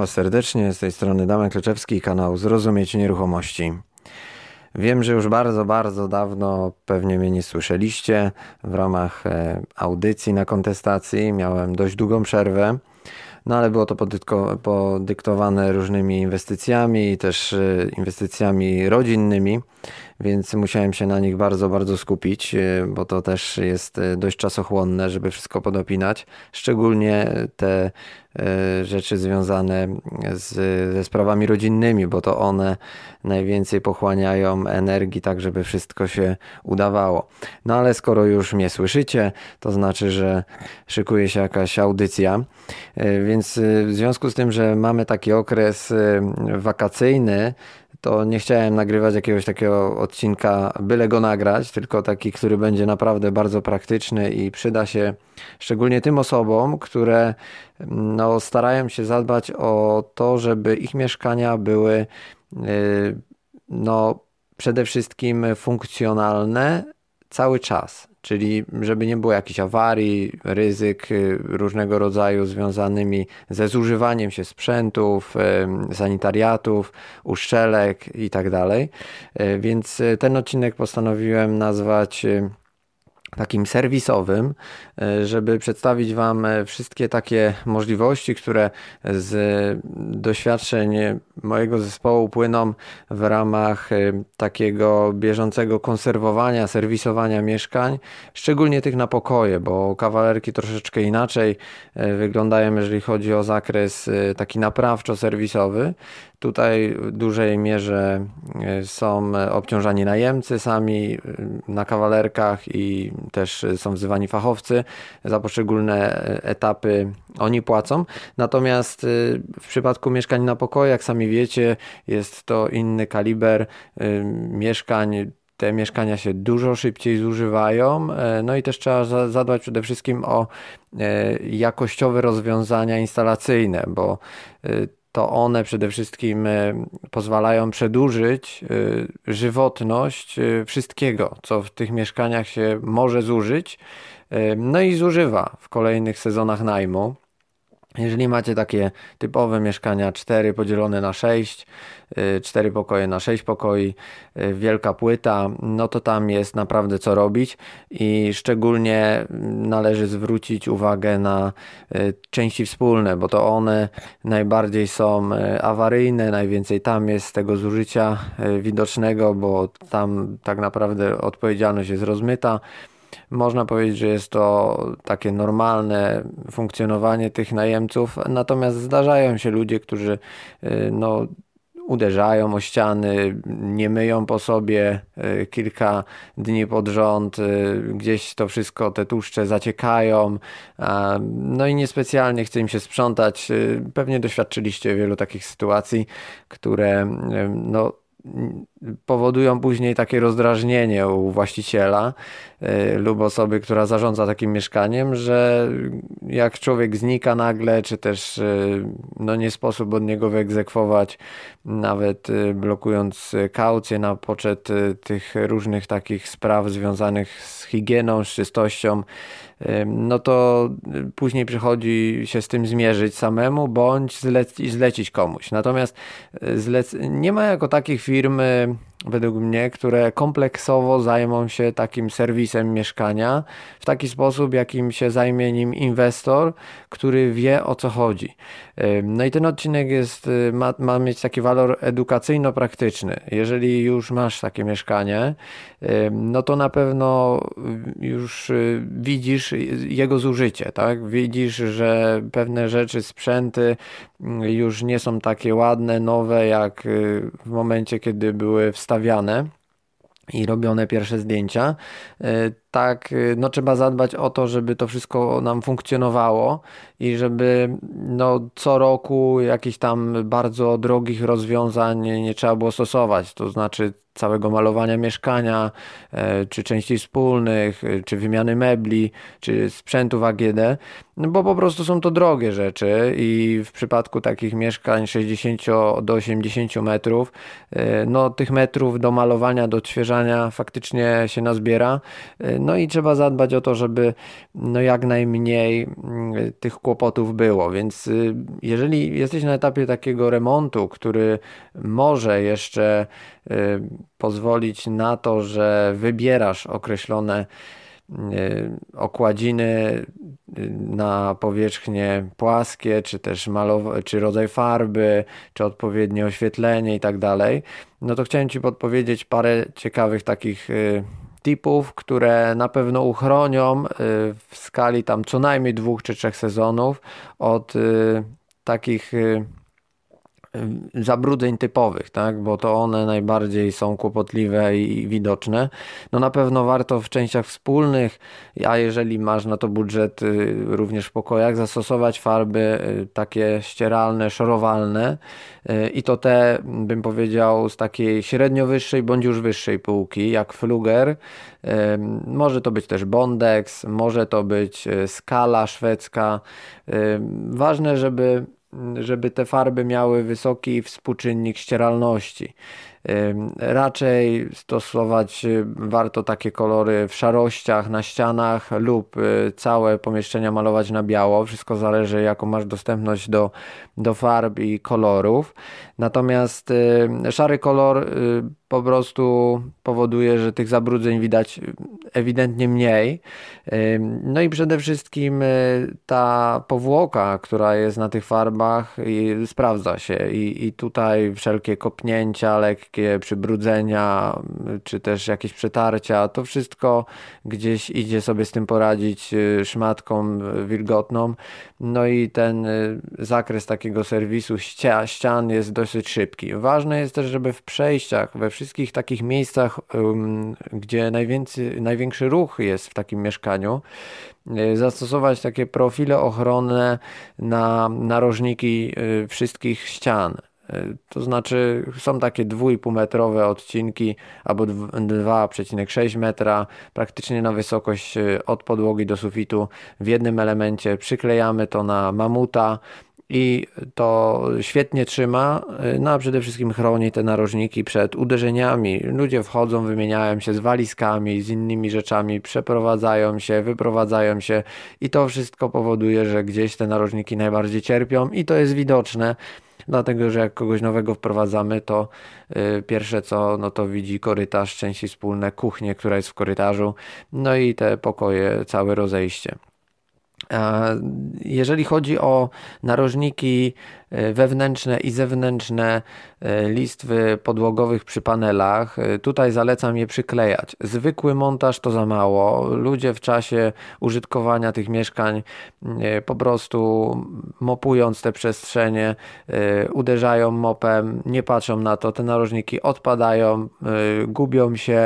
Was serdecznie, z tej strony Dama Kleczewski, kanał Zrozumieć Nieruchomości. Wiem, że już bardzo dawno pewnie mnie nie słyszeliście. W ramach audycji na kontestacji miałem dość długą przerwę, no ale było to podyktowane różnymi inwestycjami i też inwestycjami rodzinnymi, więc musiałem się na nich bardzo skupić, bo to też jest dość czasochłonne, żeby wszystko podopinać, szczególnie te rzeczy związane ze sprawami rodzinnymi, bo to one najwięcej pochłaniają energii, tak żeby wszystko się udawało. No ale skoro już mnie słyszycie, to znaczy, że szykuje się jakaś audycja, więc w związku z tym, że mamy taki okres wakacyjny, to nie chciałem nagrywać jakiegoś takiego odcinka, byle go nagrać, tylko taki, który będzie naprawdę bardzo praktyczny i przyda się szczególnie tym osobom, które no, starają się zadbać o to, żeby ich mieszkania były no, przede wszystkim funkcjonalne cały czas. Czyli żeby nie było jakichś awarii, ryzyk różnego rodzaju związanymi ze zużywaniem się sprzętów, sanitariatów, uszczelek i tak dalej. Więc ten odcinek postanowiłem nazwać takim serwisowym, żeby przedstawić Wam wszystkie takie możliwości, które z doświadczeń mojego zespołu płyną w ramach takiego bieżącego konserwowania, serwisowania mieszkań, szczególnie tych na pokoje, bo kawalerki troszeczkę inaczej wyglądają, jeżeli chodzi o zakres taki naprawczo-serwisowy. Tutaj w dużej mierze są obciążani najemcy sami na kawalerkach i też są wzywani fachowcy. Za poszczególne etapy oni płacą. Natomiast w przypadku mieszkań na pokoje, jak sami wiecie, jest to inny kaliber mieszkań. Te mieszkania się dużo szybciej zużywają, no i też trzeba zadbać przede wszystkim o jakościowe rozwiązania instalacyjne, bo to one przede wszystkim pozwalają przedłużyć żywotność wszystkiego, co w tych mieszkaniach się może zużyć, no i zużywa w kolejnych sezonach najmu. Jeżeli macie takie typowe mieszkania 4 podzielone na 6, 4 pokoje na 6 pokoi, wielka płyta, no to tam jest naprawdę co robić i szczególnie należy zwrócić uwagę na części wspólne, bo to one najbardziej są awaryjne, najwięcej tam jest tego zużycia widocznego, bo tam tak naprawdę odpowiedzialność jest rozmyta. Można powiedzieć, że jest to takie normalne funkcjonowanie tych najemców, natomiast zdarzają się ludzie, którzy no, uderzają o ściany, nie myją po sobie kilka dni pod rząd, gdzieś to wszystko, te tłuszcze zaciekają, no i niespecjalnie chce im się sprzątać. Pewnie doświadczyliście wielu takich sytuacji, które no, powodują później takie rozdrażnienie u właściciela lub osoby, która zarządza takim mieszkaniem, że jak człowiek znika nagle, czy też no nie sposób od niego wyegzekwować, nawet blokując kaucję na poczet tych różnych takich spraw związanych z higieną, z czystością, no to później przychodzi się z tym zmierzyć samemu, bądź zlecić komuś. Natomiast nie ma jako takich firmy, według mnie, które kompleksowo zajmą się takim serwisem mieszkania w taki sposób, jakim się zajmie nim inwestor, który wie, o co chodzi. No i ten odcinek ma mieć taki walor edukacyjno-praktyczny. Jeżeli już masz takie mieszkanie, no to na pewno już widzisz jego zużycie, tak? Widzisz, że pewne rzeczy, sprzęty już nie są takie ładne, nowe, jak w momencie, kiedy były wstawiane i robione pierwsze zdjęcia. Tak, no trzeba zadbać o to, żeby to wszystko nam funkcjonowało i żeby no, co roku jakichś tam bardzo drogich rozwiązań nie trzeba było stosować, to znaczy całego malowania mieszkania, czy części wspólnych, czy wymiany mebli, czy sprzętów AGD, no bo po prostu są to drogie rzeczy i w przypadku takich mieszkań 60 do 80 metrów, no tych metrów do malowania, do odświeżania faktycznie się nazbiera, No i trzeba zadbać o to, żeby no jak najmniej tych kłopotów było, więc jeżeli jesteś na etapie takiego remontu, który może jeszcze pozwolić na to, że wybierasz określone okładziny na powierzchnie płaskie, czy też czy rodzaj farby, czy odpowiednie oświetlenie i tak dalej, no to chciałem Ci podpowiedzieć parę ciekawych takich tipów, które na pewno uchronią w skali tam co najmniej 2 czy 3 sezonów od takich zabrudzeń typowych, tak? Bo to one najbardziej są kłopotliwe i widoczne. No na pewno warto w częściach wspólnych, a jeżeli masz na to budżet, również w pokojach, zastosować farby takie ścieralne, szorowalne i to te, bym powiedział, z takiej średnio wyższej bądź już wyższej półki, jak Fluger. Może to być też Bondex, może to być skala szwedzka. Ważne, żeby te farby miały wysoki współczynnik ścieralności. Raczej stosować warto takie kolory w szarościach, na ścianach lub całe pomieszczenia malować na biało. Wszystko zależy, jaką masz dostępność do farb i kolorów. Natomiast szary kolor po prostu powoduje, że tych zabrudzeń widać ewidentnie mniej. No i przede wszystkim ta powłoka, która jest na tych farbach, sprawdza się i tutaj wszelkie kopnięcia, lekkie przybrudzenia, czy też jakieś przetarcia, to wszystko gdzieś idzie sobie z tym poradzić szmatką wilgotną. No i ten zakres takiego serwisu ścian jest dosyć szybki. Ważne jest też, żeby w przejściach, we wszystkich takich miejscach, gdzie największy ruch jest w takim mieszkaniu, zastosować takie profile ochronne na narożniki wszystkich ścian. To znaczy są takie 2,5-metrowe odcinki albo 2,6 metra praktycznie na wysokość od podłogi do sufitu. W jednym elemencie przyklejamy to na mamuta i to świetnie trzyma, no a przede wszystkim chroni te narożniki przed uderzeniami. Ludzie wchodzą, wymieniają się z walizkami, z innymi rzeczami, przeprowadzają się, wyprowadzają się i to wszystko powoduje, że gdzieś te narożniki najbardziej cierpią i to jest widoczne. Dlatego, że jak kogoś nowego wprowadzamy, to pierwsze co, no to widzi korytarz, części wspólne, kuchnię, która jest w korytarzu, no i te pokoje, całe rozejście. Jeżeli chodzi o narożniki wewnętrzne i zewnętrzne listwy podłogowych przy panelach, tutaj zalecam je przyklejać. Zwykły montaż to za mało. Ludzie w czasie użytkowania tych mieszkań po prostu mopując te przestrzenie uderzają mopem, nie patrzą na to, te narożniki odpadają, gubią się,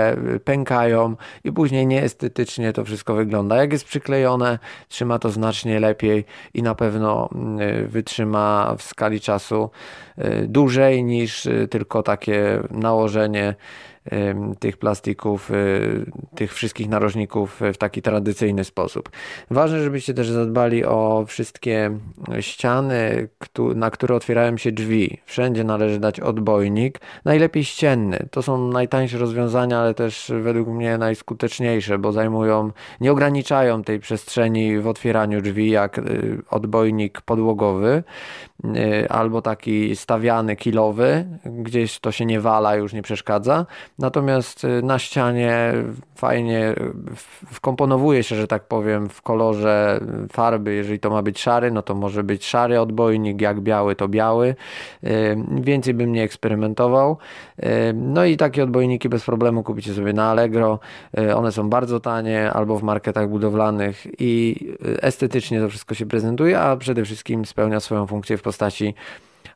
pękają i później nieestetycznie to wszystko wygląda. Jak jest przyklejone, trzyma to znacznie lepiej i na pewno wytrzyma w skali czasu dłużej niż tylko takie nałożenie tych plastików, tych wszystkich narożników w taki tradycyjny sposób. Ważne, żebyście też zadbali o wszystkie ściany, na które otwierają się drzwi. Wszędzie należy dać odbojnik, najlepiej ścienny. To są najtańsze rozwiązania, ale też według mnie najskuteczniejsze, bo nie ograniczają tej przestrzeni w otwieraniu drzwi jak odbojnik podłogowy albo taki stawiany, kilowy, gdzieś to się nie wala, już nie przeszkadza. Natomiast na ścianie fajnie wkomponowuje się, że tak powiem, w kolorze farby. Jeżeli to ma być szary, no to może być szary odbojnik, jak biały to biały. Więcej bym nie eksperymentował. No i takie odbojniki bez problemu kupicie sobie na Allegro. One są bardzo tanie albo w marketach budowlanych i estetycznie to wszystko się prezentuje, a przede wszystkim spełnia swoją funkcję w postaci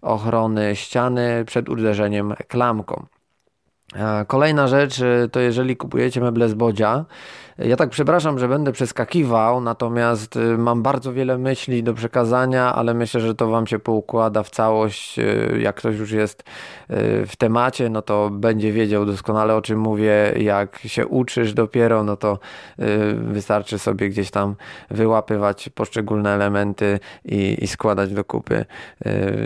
ochrony ściany przed uderzeniem klamką. Kolejna rzecz to jeżeli kupujecie meble z Bodzia, ja tak przepraszam, że będę przeskakiwał, natomiast mam bardzo wiele myśli do przekazania, ale myślę, że to Wam się poukłada w całość. Jak ktoś już jest w temacie, no to będzie wiedział doskonale, o czym mówię. Jak się uczysz dopiero, no to wystarczy sobie gdzieś tam wyłapywać poszczególne elementy i składać do kupy,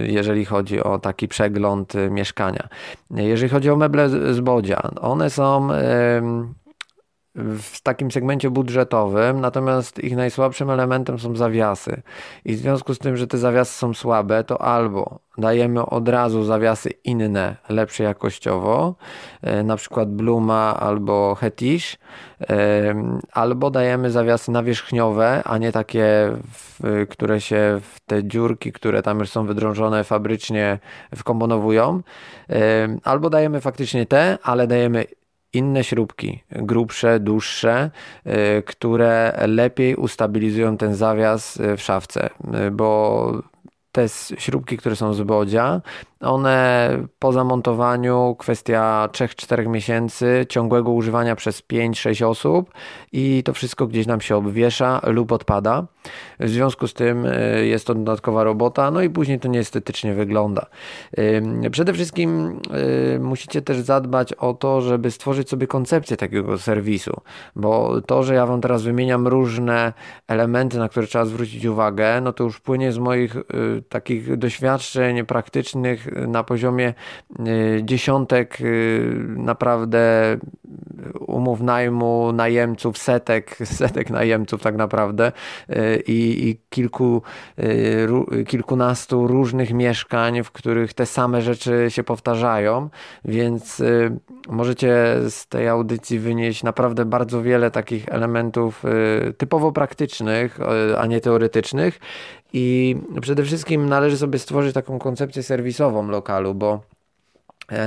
jeżeli chodzi o taki przegląd mieszkania. Jeżeli chodzi o meble z Bodzia, one są w takim segmencie budżetowym, natomiast ich najsłabszym elementem są zawiasy. I w związku z tym, że te zawiasy są słabe, to albo dajemy od razu zawiasy inne, lepsze jakościowo, na przykład Bluma albo Hettich, albo dajemy zawiasy nawierzchniowe, a nie takie, które się w te dziurki, które tam już są wydrążone fabrycznie, wkomponowują, albo dajemy faktycznie te, ale dajemy inne śrubki, grubsze, dłuższe, które lepiej ustabilizują ten zawias w szafce, bo te śrubki, które są z Bodzia, one po zamontowaniu kwestia 3-4 miesięcy ciągłego używania przez 5-6 osób i to wszystko gdzieś nam się obwiesza lub odpada. W związku z tym jest to dodatkowa robota, no i później to nieestetycznie wygląda. Przede wszystkim musicie też zadbać o to, żeby stworzyć sobie koncepcję takiego serwisu, bo to, że ja Wam teraz wymieniam różne elementy, na które trzeba zwrócić uwagę, no to już płynie z moich takich doświadczeń praktycznych na poziomie dziesiątek naprawdę umów najmu, najemców, setek najemców tak naprawdę i kilkunastu różnych mieszkań, w których te same rzeczy się powtarzają, więc możecie z tej audycji wynieść naprawdę bardzo wiele takich elementów typowo praktycznych, a nie teoretycznych. I przede wszystkim należy sobie stworzyć taką koncepcję serwisową lokalu, bo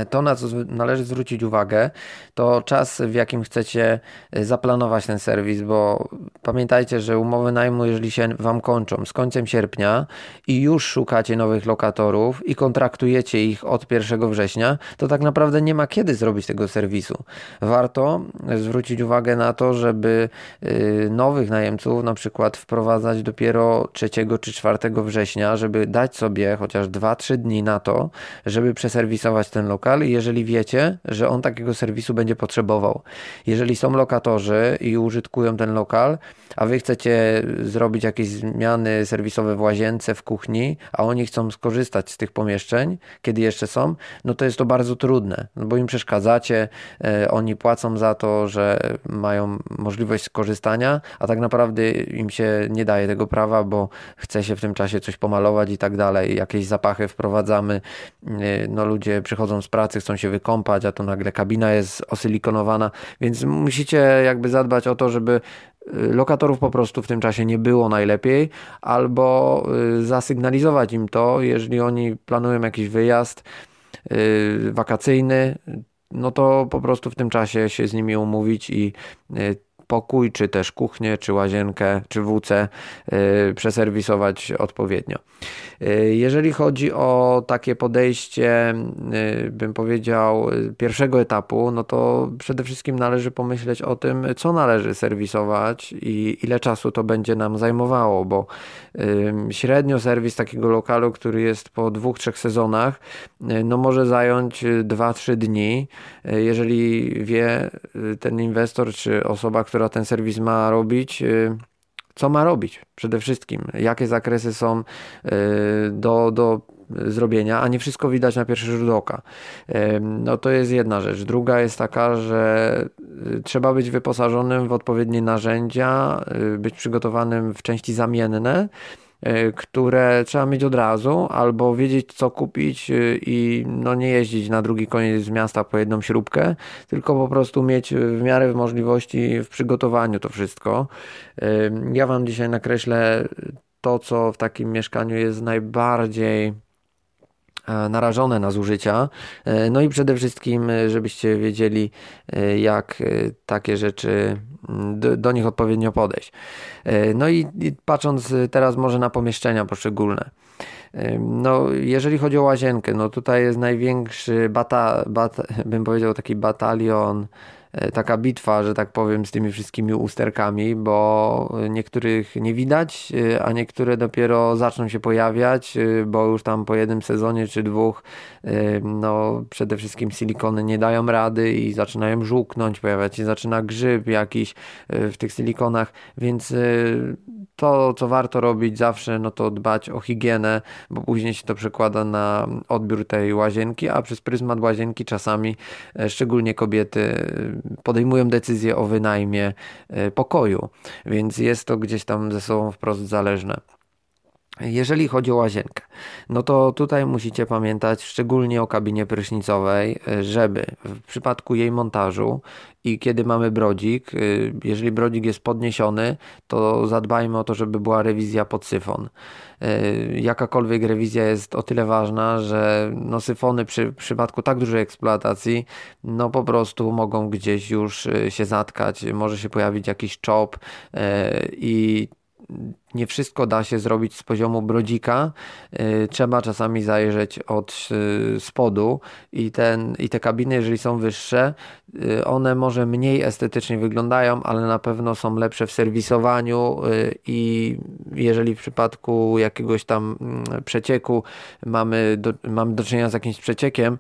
to, na co należy zwrócić uwagę, to czas, w jakim chcecie zaplanować ten serwis, bo pamiętajcie, że umowy najmu, jeżeli się Wam kończą z końcem sierpnia i już szukacie nowych lokatorów i kontraktujecie ich od 1 września, to tak naprawdę nie ma kiedy zrobić tego serwisu. Warto zwrócić uwagę na to, żeby nowych najemców na przykład wprowadzać dopiero 3 czy 4 września, żeby dać sobie chociaż 2-3 dni na to, żeby przeserwisować ten lokal, jeżeli wiecie, że on takiego serwisu będzie potrzebował. Jeżeli są lokatorzy i użytkują ten lokal, a wy chcecie zrobić jakieś zmiany serwisowe w łazience, w kuchni, a oni chcą skorzystać z tych pomieszczeń, kiedy jeszcze są, no to jest to bardzo trudne, bo im przeszkadzacie, oni płacą za to, że mają możliwość skorzystania, a tak naprawdę im się nie daje tego prawa, bo chce się w tym czasie coś pomalować i tak dalej, jakieś zapachy wprowadzamy, no ludzie przychodzą z pracy, chcą się wykąpać, a to nagle kabina jest osylikonowana, więc musicie jakby zadbać o to, żeby lokatorów po prostu w tym czasie nie było najlepiej, albo zasygnalizować im to, jeżeli oni planują jakiś wyjazd wakacyjny, no to po prostu w tym czasie się z nimi umówić i pokój, czy też kuchnię, czy łazienkę, czy WC przeserwisować odpowiednio. Jeżeli chodzi o takie podejście, bym powiedział, pierwszego etapu, no to przede wszystkim należy pomyśleć o tym, co należy serwisować i ile czasu to będzie nam zajmowało, bo średnio serwis takiego lokalu, który jest po 2-3 sezonach, no może zająć 2-3 dni. Jeżeli wie ten inwestor, czy osoba, która ten serwis ma robić, co ma robić przede wszystkim, jakie zakresy są do zrobienia, a nie wszystko widać na pierwszy rzut oka. No to jest jedna rzecz. Druga jest taka, że trzeba być wyposażonym w odpowiednie narzędzia, być przygotowanym w części zamienne, które trzeba mieć od razu, albo wiedzieć, co kupić i no nie jeździć na drugi koniec miasta po jedną śrubkę, tylko po prostu mieć w miarę możliwości w przygotowaniu to wszystko. Ja Wam dzisiaj nakreślę to, co w takim mieszkaniu jest najbardziej narażone na zużycia. No i przede wszystkim, żebyście wiedzieli, jak takie rzeczy do nich odpowiednio podejść. No i patrząc teraz może na pomieszczenia poszczególne. No, jeżeli chodzi o łazienkę, no tutaj jest największy bym powiedział taki batalion, taka bitwa, że tak powiem, z tymi wszystkimi usterkami, bo niektórych nie widać, a niektóre dopiero zaczną się pojawiać, bo już tam po jednym sezonie czy 2, no przede wszystkim silikony nie dają rady i zaczynają żółknąć, pojawiać się zaczyna grzyb jakiś w tych silikonach, więc to, co warto robić zawsze, no to dbać o higienę, bo później się to przekłada na odbiór tej łazienki, a przez pryzmat łazienki czasami, szczególnie kobiety, podejmują decyzję o wynajmie pokoju, więc jest to gdzieś tam ze sobą wprost zależne. Jeżeli chodzi o łazienkę, no to tutaj musicie pamiętać szczególnie o kabinie prysznicowej, żeby w przypadku jej montażu i kiedy mamy brodzik, jeżeli brodzik jest podniesiony, to zadbajmy o to, żeby była rewizja pod syfon. Jakakolwiek rewizja jest o tyle ważna, że no syfony w przypadku tak dużej eksploatacji no po prostu mogą gdzieś już się zatkać, może się pojawić jakiś czop i nie wszystko da się zrobić z poziomu brodzika, trzeba czasami zajrzeć od spodu i te kabiny, jeżeli są wyższe, one może mniej estetycznie wyglądają, ale na pewno są lepsze w serwisowaniu i jeżeli w przypadku jakiegoś tam przecieku mamy do czynienia z jakimś przeciekiem,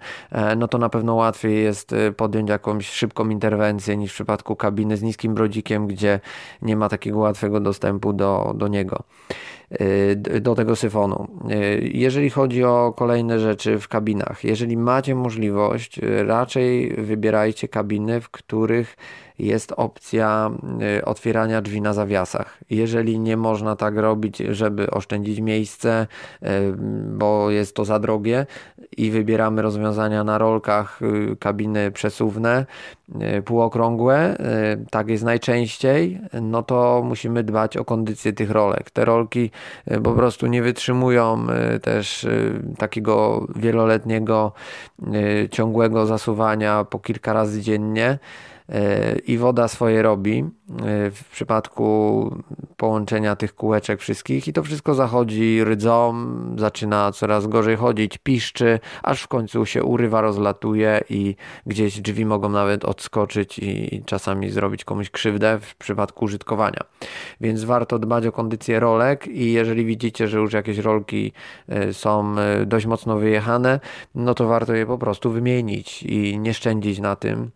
no to na pewno łatwiej jest podjąć jakąś szybką interwencję niż w przypadku kabiny z niskim brodzikiem, gdzie nie ma takiego łatwego dostępu do niego, do tego syfonu. Jeżeli chodzi o kolejne rzeczy w kabinach, jeżeli macie możliwość, raczej wybierajcie kabiny, w których jest opcja otwierania drzwi na zawiasach. Jeżeli nie można tak robić, żeby oszczędzić miejsce, bo jest to za drogie i wybieramy rozwiązania na rolkach, kabiny przesuwne, półokrągłe, tak jest najczęściej, no to musimy dbać o kondycję tych rolek. Te rolki po prostu nie wytrzymują też takiego wieloletniego, ciągłego zasuwania po kilka razy dziennie. I woda swoje robi w przypadku połączenia tych kółeczek wszystkich i to wszystko zachodzi rdzą, zaczyna coraz gorzej chodzić, piszczy, aż w końcu się urywa, rozlatuje i gdzieś drzwi mogą nawet odskoczyć i czasami zrobić komuś krzywdę w przypadku użytkowania. Więc warto dbać o kondycję rolek i jeżeli widzicie, że już jakieś rolki są dość mocno wyjechane, no to warto je po prostu wymienić i nie szczędzić na tym,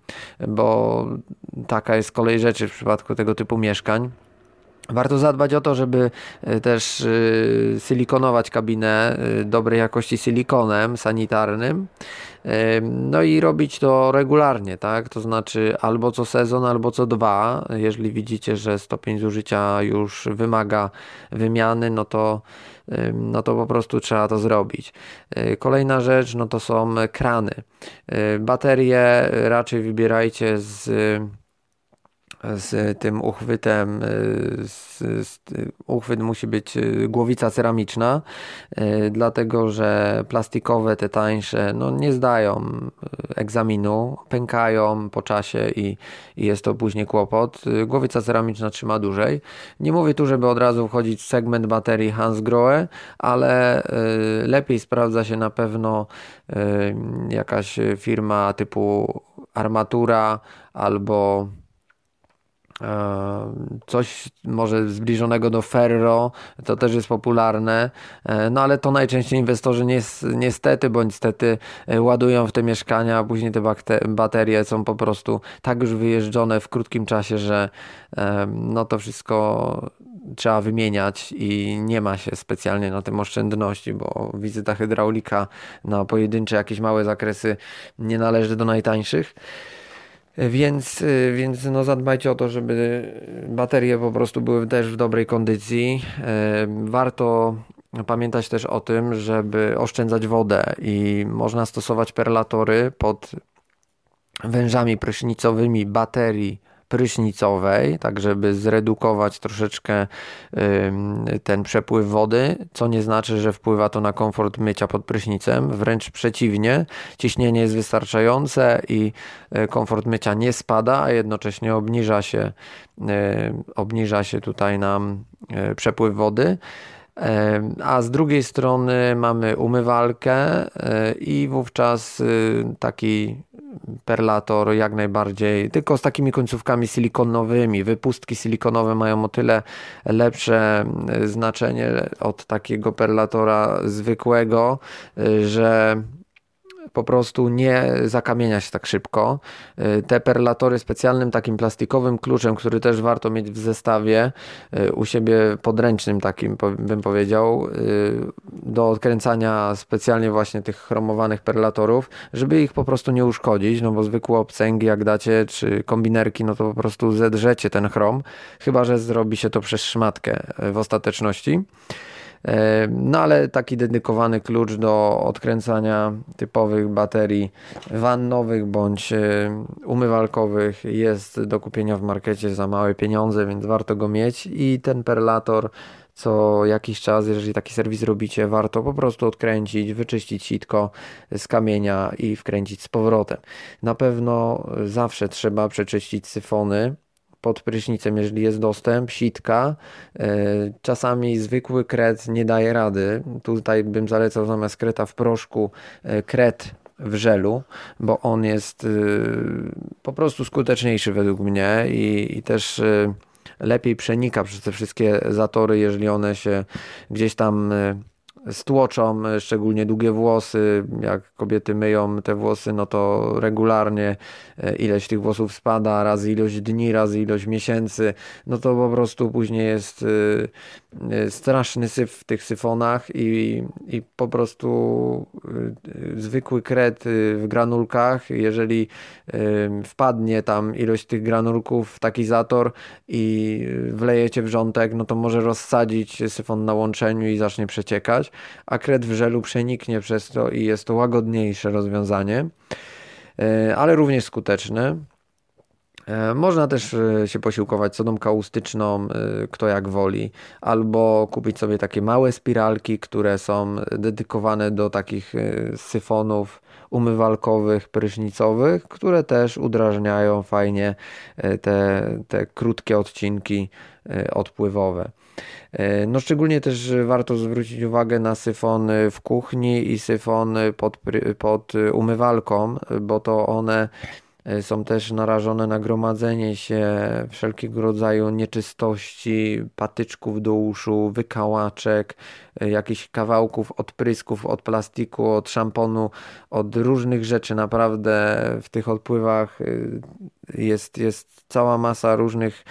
bo taka jest kolej rzeczy w przypadku tego typu mieszkań. Warto zadbać o to, żeby też silikonować kabinę dobrej jakości silikonem sanitarnym. No i robić to regularnie, tak? To znaczy albo co sezon, albo co dwa. Jeżeli widzicie, że stopień zużycia już wymaga wymiany, no to po prostu trzeba to zrobić. Kolejna rzecz, no to są krany. Baterie raczej wybierajcie z tym uchwytem, uchwyt musi być głowica ceramiczna, dlatego że plastikowe, te tańsze, no nie zdają egzaminu, pękają po czasie i jest to później kłopot. Głowica ceramiczna trzyma dłużej. Nie mówię tu, żeby od razu wchodzić w segment baterii Hansgrohe, ale lepiej sprawdza się na pewno jakaś firma typu Armatura albo coś może zbliżonego do Ferro, to też jest popularne, no ale to najczęściej inwestorzy niestety bądź stety ładują w te mieszkania, a później te baterie są po prostu tak już wyjeżdżone w krótkim czasie, że no to wszystko trzeba wymieniać i nie ma się specjalnie na tym oszczędności, bo wizyta hydraulika na pojedyncze jakieś małe zakresy nie należy do najtańszych. Więc no zadbajcie o to, żeby baterie po prostu były też w dobrej kondycji. Warto pamiętać też o tym, żeby oszczędzać wodę i można stosować perlatory pod wężami prysznicowymi baterii prysznicowej, tak żeby zredukować troszeczkę ten przepływ wody, co nie znaczy, że wpływa to na komfort mycia pod prysznicem, wręcz przeciwnie, ciśnienie jest wystarczające i komfort mycia nie spada, a jednocześnie obniża się tutaj nam przepływ wody. A z drugiej strony mamy umywalkę i wówczas taki perlator jak najbardziej, tylko z takimi końcówkami silikonowymi. Wypustki silikonowe mają o tyle lepsze znaczenie od takiego perlatora zwykłego, że po prostu nie zakamienia się tak szybko. Te perlatory specjalnym takim plastikowym kluczem, który też warto mieć w zestawie u siebie podręcznym takim, bym powiedział, do odkręcania specjalnie właśnie tych chromowanych perlatorów, żeby ich po prostu nie uszkodzić, no bo zwykłe obcęgi jak dacie, czy kombinerki, no to po prostu zedrzecie ten chrom, chyba że zrobi się to przez szmatkę w ostateczności. No ale taki dedykowany klucz do odkręcania typowych baterii wannowych bądź umywalkowych jest do kupienia w markecie za małe pieniądze, więc warto go mieć i ten perlator co jakiś czas, jeżeli taki serwis robicie, warto po prostu odkręcić, wyczyścić sitko z kamienia i wkręcić z powrotem. Na pewno zawsze trzeba przeczyścić syfony pod prysznicem, jeżeli jest dostęp, sitka, czasami zwykły kret nie daje rady. Tutaj bym zalecał zamiast kreta w proszku kret w żelu, bo on jest po prostu skuteczniejszy według mnie i też lepiej przenika przez te wszystkie zatory, jeżeli one się gdzieś tam stłoczą, szczególnie długie włosy, jak kobiety myją te włosy, no to regularnie ileś tych włosów spada, raz ilość dni, raz ilość miesięcy, no to po prostu później jest straszny syf w tych syfonach i po prostu zwykły kret w granulkach, jeżeli wpadnie tam ilość tych granulków w taki zator i wlejecie wrzątek, no to może rozsadzić syfon na łączeniu i zacznie przeciekać, a kret w żelu przeniknie przez to i jest to łagodniejsze rozwiązanie, ale również skuteczne. Można też się posiłkować sodą kaustyczną, kto jak woli, albo kupić sobie takie małe spiralki, które są dedykowane do takich syfonów umywalkowych, prysznicowych, które też udrażniają fajnie te krótkie odcinki odpływowe. No szczególnie też warto zwrócić uwagę na syfon w kuchni i syfon pod umywalką, bo to one są też narażone na gromadzenie się wszelkiego rodzaju nieczystości, patyczków do uszu, wykałaczek, jakichś kawałków odprysków, od plastiku, od szamponu, od różnych rzeczy. Naprawdę w tych odpływach jest cała masa różnych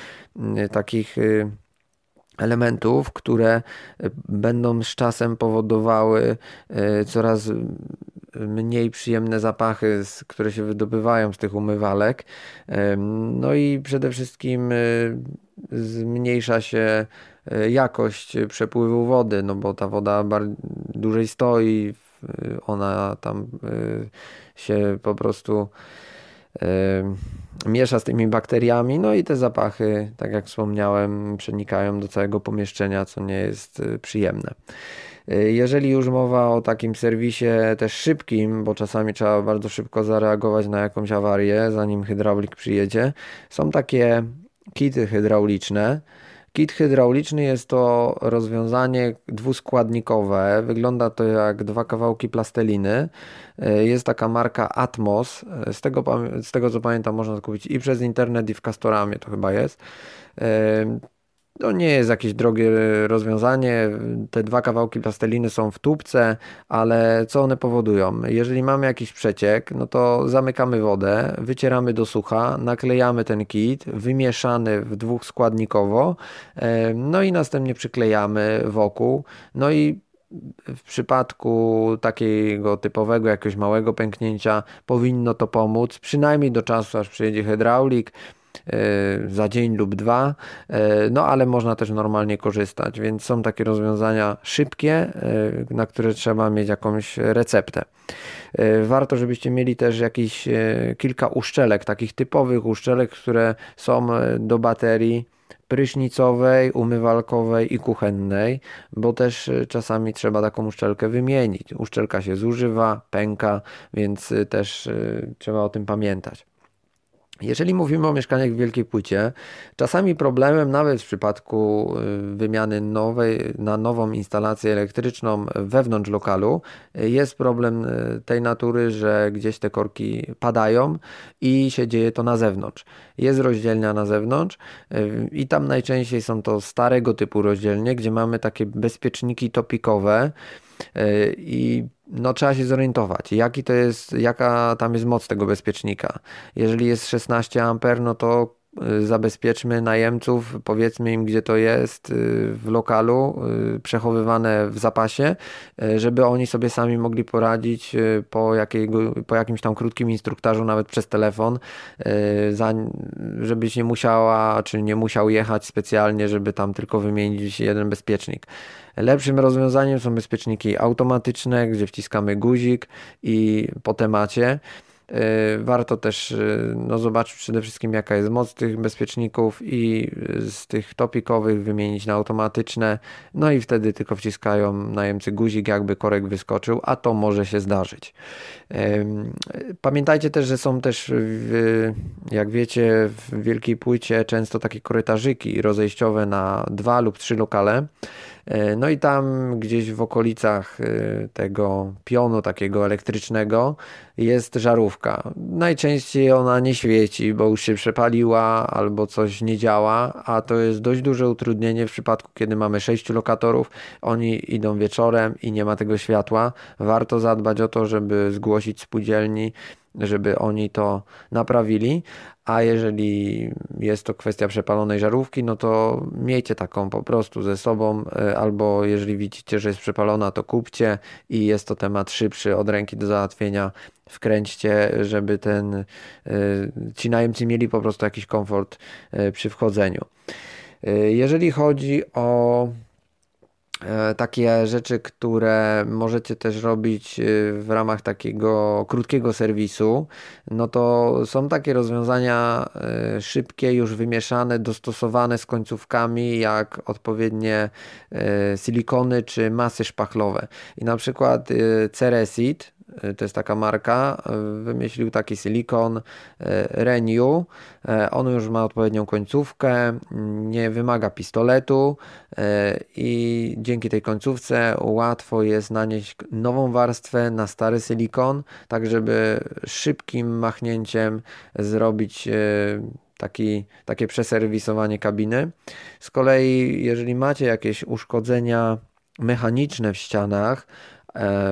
takich elementów, które będą z czasem powodowały coraz mniej przyjemne zapachy, które się wydobywają z tych umywalek. No i przede wszystkim zmniejsza się jakość przepływu wody, no bo ta woda dłużej stoi, ona tam się po prostu miesza z tymi bakteriami, no i te zapachy, tak jak wspomniałem, przenikają do całego pomieszczenia, co nie jest przyjemne. Jeżeli już mowa o takim serwisie też szybkim, bo czasami trzeba bardzo szybko zareagować na jakąś awarię, zanim hydraulik przyjedzie, są takie kity hydrauliczne. Kit hydrauliczny jest to rozwiązanie dwuskładnikowe, wygląda to jak dwa kawałki plasteliny. Jest taka marka Atmos, z tego co pamiętam można kupić i przez internet i w Castoramie to chyba jest. To nie jest jakieś drogie rozwiązanie, te dwa kawałki plasteliny są w tubce, ale co one powodują? Jeżeli mamy jakiś przeciek, no to zamykamy wodę, wycieramy do sucha, naklejamy ten kit, wymieszany w dwóch składnikowo, no i następnie przyklejamy wokół, no i w przypadku takiego typowego jakiegoś małego pęknięcia powinno to pomóc, przynajmniej do czasu aż przyjedzie hydraulik, za dzień lub dwa, no ale można też normalnie korzystać, więc są takie rozwiązania szybkie, na które trzeba mieć jakąś receptę. Warto, żebyście mieli też jakieś kilka uszczelek, takich typowych uszczelek, które są do baterii prysznicowej, umywalkowej i kuchennej, bo też czasami trzeba taką uszczelkę wymienić. Uszczelka się zużywa, pęka, więc też trzeba o tym pamiętać. Jeżeli mówimy o mieszkaniach w wielkiej płycie, czasami problemem nawet w przypadku wymiany nowej na nową instalację elektryczną wewnątrz lokalu jest problem tej natury, że gdzieś te korki padają i się dzieje to na zewnątrz. Jest rozdzielnia na zewnątrz i tam najczęściej są to starego typu rozdzielnie, gdzie mamy takie bezpieczniki topikowe, i no, trzeba się zorientować, jaka tam jest moc tego bezpiecznika. Jeżeli jest 16 amper, no to zabezpieczmy najemców, powiedzmy im, gdzie to jest w lokalu, przechowywane w zapasie, żeby oni sobie sami mogli poradzić po jakimś tam krótkim instruktażu, nawet przez telefon, żebyś nie musiała, czy nie musiał jechać specjalnie, żeby tam tylko wymienić jeden bezpiecznik. Lepszym rozwiązaniem są bezpieczniki automatyczne, gdzie wciskamy guzik i po temacie. Warto też zobaczyć przede wszystkim, jaka jest moc tych bezpieczników i z tych topikowych wymienić na automatyczne, no i wtedy tylko wciskają najemcy guzik, jakby korek wyskoczył, a to może się zdarzyć. Pamiętajcie też, że są też, jak wiecie, w wielkiej płycie często takie korytarzyki rozejściowe na 2 lub 3 lokale. No i tam gdzieś w okolicach tego pionu takiego elektrycznego jest żarówka. Najczęściej ona nie świeci, bo już się przepaliła albo coś nie działa, a to jest dość duże utrudnienie w przypadku, kiedy mamy 6 lokatorów, oni idą wieczorem i nie ma tego światła. Warto zadbać o to, żeby zgłosić spółdzielni, żeby oni to naprawili, a jeżeli jest to kwestia przepalonej żarówki, no to miejcie taką po prostu ze sobą, albo jeżeli widzicie, że jest przepalona, to kupcie i jest to temat szybszy, od ręki do załatwienia, wkręćcie, żeby ci najemcy mieli po prostu jakiś komfort przy wchodzeniu. Jeżeli chodzi o takie rzeczy, które możecie też robić w ramach takiego krótkiego serwisu, no to są takie rozwiązania szybkie, już wymieszane, dostosowane z końcówkami, jak odpowiednie silikony czy masy szpachlowe. I na przykład Ceresit, to jest taka marka, wymyślił taki silikon Renew. On już ma odpowiednią końcówkę, nie wymaga pistoletu i dzięki tej końcówce łatwo jest nanieść nową warstwę na stary silikon, tak żeby szybkim machnięciem zrobić takie przeserwisowanie kabiny. Z kolei, jeżeli macie jakieś uszkodzenia mechaniczne w ścianach,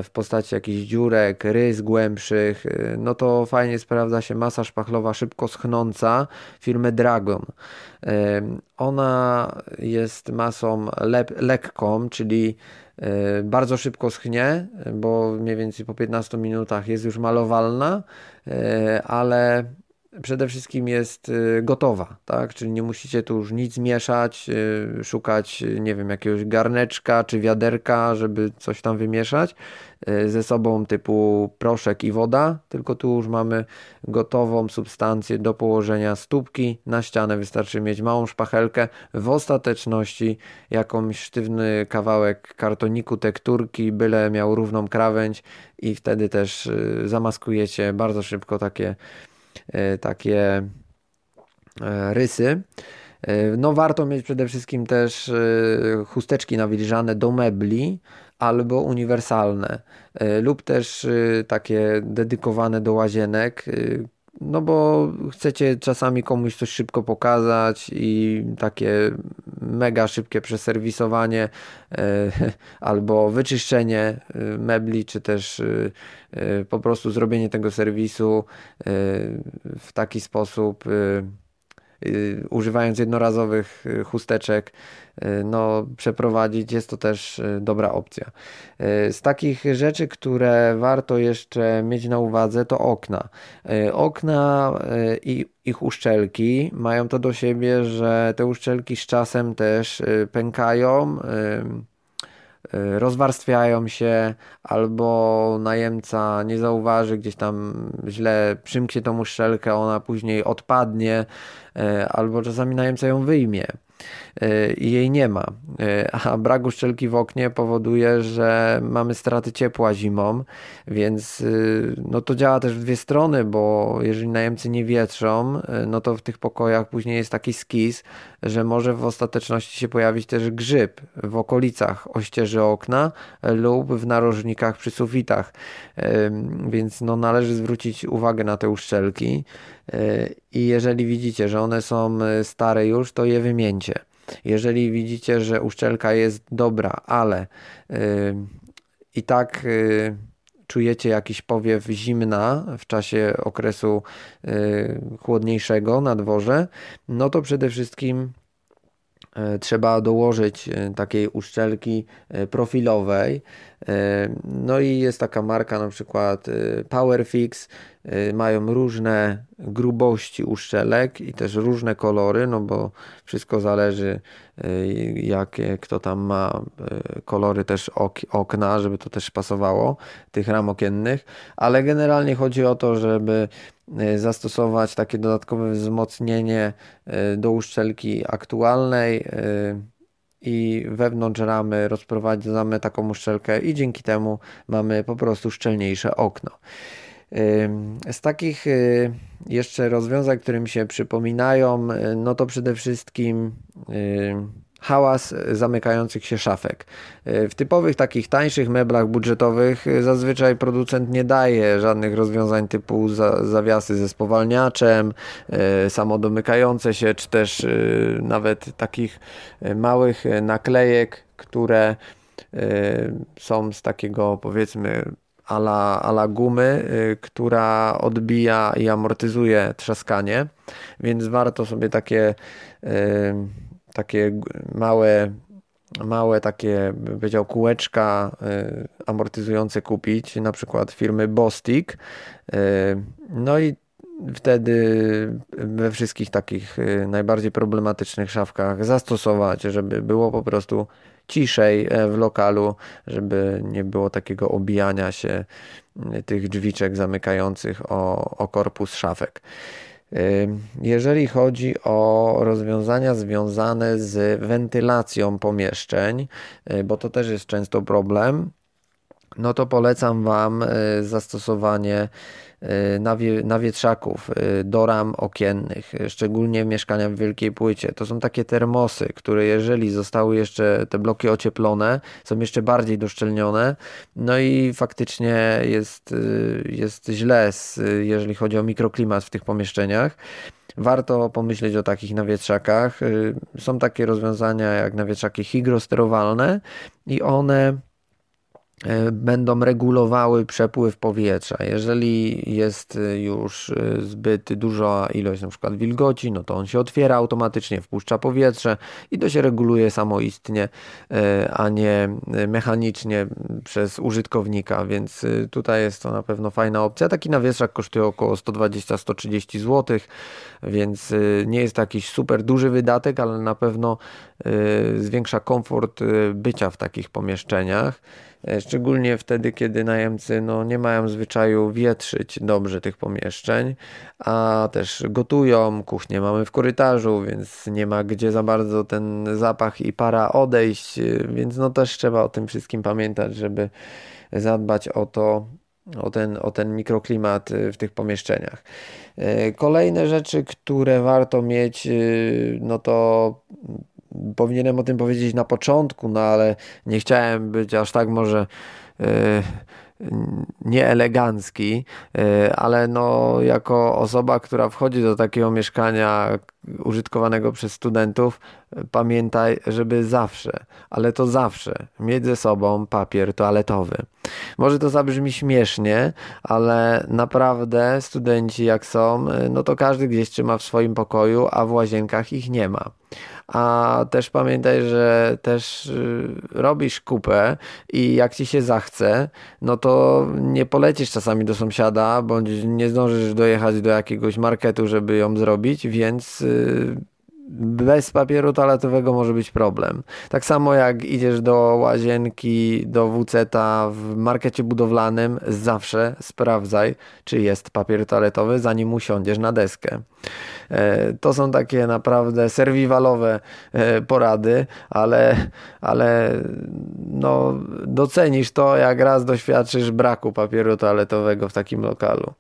w postaci jakichś dziurek, rys głębszych, no to fajnie sprawdza się masa szpachlowa szybko schnąca firmy Dragon. Ona jest masą lekką, czyli bardzo szybko schnie, bo mniej więcej po 15 minutach jest już malowalna, ale przede wszystkim jest gotowa, tak? Czyli nie musicie tu już nic mieszać, szukać, nie wiem, jakiegoś garneczka czy wiaderka, żeby coś tam wymieszać ze sobą typu proszek i woda, tylko tu już mamy gotową substancję do położenia stópki na ścianę. Wystarczy mieć małą szpachelkę, w ostateczności jakąś sztywny kawałek kartoniku, tekturki, byle miał równą krawędź i wtedy też zamaskujecie bardzo szybko takie rysy. No, warto mieć przede wszystkim też chusteczki nawilżane do mebli albo uniwersalne lub też takie dedykowane do łazienek, no bo chcecie czasami komuś coś szybko pokazać i takie mega szybkie przeserwisowanie albo wyczyszczenie mebli, czy też po prostu zrobienie tego serwisu w taki sposób, używając jednorazowych chusteczek, no, przeprowadzić, jest to też dobra opcja. Z takich rzeczy, które warto jeszcze mieć na uwadze, to okna. Okna i ich uszczelki mają to do siebie, że te uszczelki z czasem też pękają, rozwarstwiają się, albo najemca nie zauważy, gdzieś tam źle przymknie tą uszczelkę, ona później odpadnie, albo czasami najemca ją wyjmie i jej nie ma, a brak uszczelki w oknie powoduje, że mamy straty ciepła zimą, więc no to działa też w dwie strony, bo jeżeli najemcy nie wietrzą, no to w tych pokojach później jest taki skis, że może w ostateczności się pojawić też grzyb w okolicach ościeży okna lub w narożnikach przy sufitach, więc no należy zwrócić uwagę na te uszczelki i jeżeli widzicie, że one są stare już, to je wymieńcie. Jeżeli widzicie, że uszczelka jest dobra, ale i tak czujecie jakiś powiew zimna w czasie okresu chłodniejszego na dworze, no to przede wszystkim trzeba dołożyć takiej uszczelki profilowej. No i jest taka marka, na przykład Powerfix, mają różne grubości uszczelek i też różne kolory, no bo wszystko zależy, jakie kto tam ma kolory też okna, żeby to też pasowało, tych ram okiennych, ale generalnie chodzi o to, żeby zastosować takie dodatkowe wzmocnienie do uszczelki aktualnej i wewnątrz ramy rozprowadzamy taką uszczelkę i dzięki temu mamy po prostu szczelniejsze okno. Z takich jeszcze rozwiązań, które mi się przypominają, no to przede wszystkim hałas zamykających się szafek. W typowych takich tańszych meblach budżetowych zazwyczaj producent nie daje żadnych rozwiązań typu zawiasy ze spowalniaczem, samodomykające się, czy też nawet takich małych naklejek, które są z takiego, powiedzmy, ala gumy, która odbija i amortyzuje trzaskanie, więc warto sobie takie małe takie, bym powiedział, kółeczka amortyzujące kupić, na przykład firmy Bostik. No i wtedy we wszystkich takich najbardziej problematycznych szafkach zastosować, żeby było po prostu ciszej w lokalu, żeby nie było takiego obijania się tych drzwiczek zamykających o korpus szafek. Jeżeli chodzi o rozwiązania związane z wentylacją pomieszczeń, bo to też jest często problem, no to polecam Wam zastosowanie nawietrzaków do ram okiennych, szczególnie mieszkania w wielkiej płycie. To są takie termosy, które jeżeli zostały jeszcze te bloki ocieplone, są jeszcze bardziej doszczelnione, no i faktycznie jest źle, jeżeli chodzi o mikroklimat w tych pomieszczeniach. Warto pomyśleć o takich nawietrzakach. Są takie rozwiązania jak nawietrzaki hygrosterowalne i one będą regulowały przepływ powietrza. Jeżeli jest już zbyt duża ilość na przykład wilgoci, no to on się otwiera automatycznie, wpuszcza powietrze i to się reguluje samoistnie, a nie mechanicznie przez użytkownika, więc tutaj jest to na pewno fajna opcja. Taki nawietrzak kosztuje około 120-130 zł, więc nie jest to jakiś super duży wydatek, ale na pewno zwiększa komfort bycia w takich pomieszczeniach. Szczególnie wtedy, kiedy najemcy nie mają zwyczaju wietrzyć dobrze tych pomieszczeń, a też gotują, kuchnię mamy w korytarzu, więc nie ma gdzie za bardzo ten zapach i para odejść, więc też trzeba o tym wszystkim pamiętać, żeby zadbać o to, o ten mikroklimat w tych pomieszczeniach. Kolejne rzeczy, które warto mieć, to powinienem o tym powiedzieć na początku, ale nie chciałem być aż tak może nieelegancki, ale jako osoba, która wchodzi do takiego mieszkania użytkowanego przez studentów, pamiętaj, żeby zawsze, ale to zawsze mieć ze sobą papier toaletowy. Może to zabrzmi śmiesznie, ale naprawdę studenci jak są, to każdy gdzieś trzyma w swoim pokoju, a w łazienkach ich nie ma. A też pamiętaj, że też robisz kupę i jak ci się zachce, to nie polecisz czasami do sąsiada, bądź nie zdążysz dojechać do jakiegoś marketu, żeby ją zrobić, więc bez papieru toaletowego może być problem. Tak samo jak idziesz do łazienki, do WC-ta w markecie budowlanym, zawsze sprawdzaj, czy jest papier toaletowy, zanim usiądziesz na deskę. To są takie naprawdę serwiwalowe porady, ale docenisz to, jak raz doświadczysz braku papieru toaletowego w takim lokalu.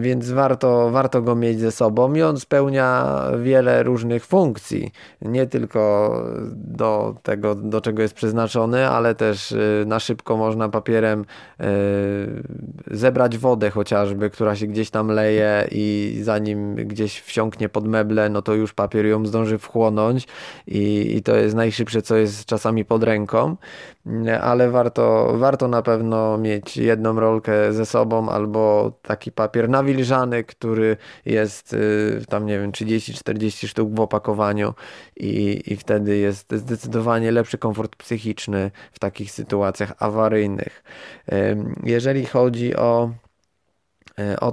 Więc warto go mieć ze sobą i on spełnia wiele różnych funkcji, nie tylko do tego, do czego jest przeznaczony, ale też na szybko można papierem zebrać wodę chociażby, która się gdzieś tam leje i zanim gdzieś wsiąknie pod meble, no to już papier ją zdąży wchłonąć i to jest najszybsze, co jest czasami pod ręką, ale warto na pewno mieć jedną rolkę ze sobą albo taki papier nawilżany, który jest tam, nie wiem, 30-40 sztuk w opakowaniu i wtedy jest zdecydowanie lepszy komfort psychiczny w takich sytuacjach awaryjnych. Jeżeli chodzi o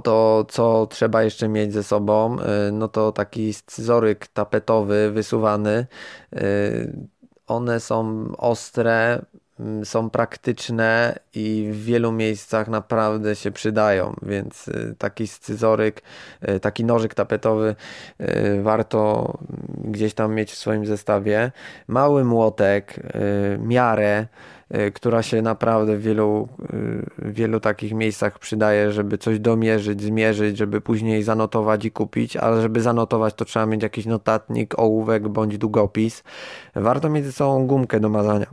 to, co trzeba jeszcze mieć ze sobą, no to taki scyzoryk tapetowy, wysuwany. One są ostre, są praktyczne i w wielu miejscach naprawdę się przydają, więc taki scyzoryk, taki nożyk tapetowy warto gdzieś tam mieć w swoim zestawie. Mały młotek, miarę, która się naprawdę w wielu takich miejscach przydaje, żeby coś domierzyć, zmierzyć, żeby później zanotować i kupić, ale żeby zanotować, to trzeba mieć jakiś notatnik, ołówek bądź długopis. Warto mieć ze sobą gumkę do mazania.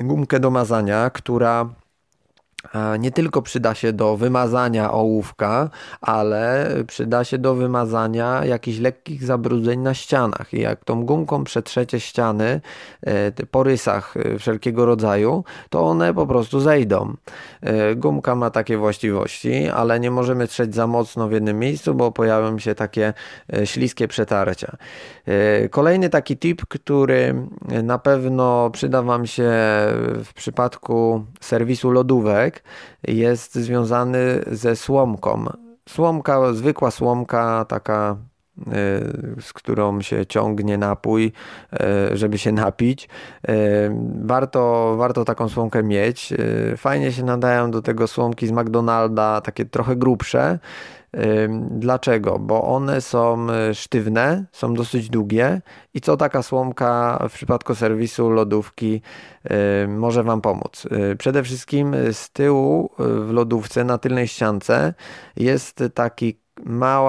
Gumkę do mazania, która nie tylko przyda się do wymazania ołówka, ale przyda się do wymazania jakichś lekkich zabrudzeń na ścianach. I jak tą gumką przetrzecie ściany po rysach wszelkiego rodzaju, to one po prostu zejdą. Gumka ma takie właściwości, ale nie możemy trzeć za mocno w jednym miejscu, bo pojawią się takie śliskie przetarcia. Kolejny taki tip, który na pewno przyda Wam się w przypadku serwisu lodówek, jest związany ze słomką. Słomka, zwykła słomka, taka z którą się ciągnie napój, żeby się napić. Warto taką słomkę mieć. Fajnie się nadają do tego słomki z McDonalda, takie trochę grubsze. Dlaczego? Bo one są sztywne, są dosyć długie i co taka słomka w przypadku serwisu lodówki może Wam pomóc? Przede wszystkim z tyłu w lodówce, na tylnej ściance jest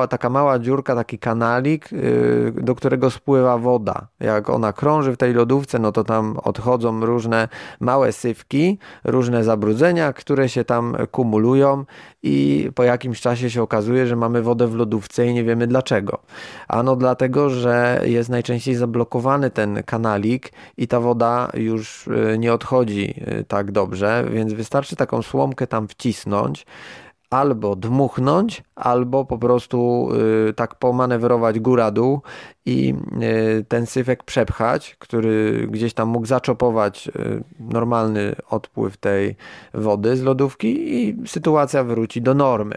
taka mała dziurka, taki kanalik, do którego spływa woda. Jak ona krąży w tej lodówce, no to tam odchodzą różne małe syfki, różne zabrudzenia, które się tam kumulują i po jakimś czasie się okazuje, że mamy wodę w lodówce i nie wiemy dlaczego. Ano dlatego, że jest najczęściej zablokowany ten kanalik i ta woda już nie odchodzi tak dobrze, więc wystarczy taką słomkę tam wcisnąć, albo dmuchnąć, albo po prostu tak pomanewrować góra-dół i ten syfek przepchać, który gdzieś tam mógł zaczopować normalny odpływ tej wody z lodówki i sytuacja wróci do normy.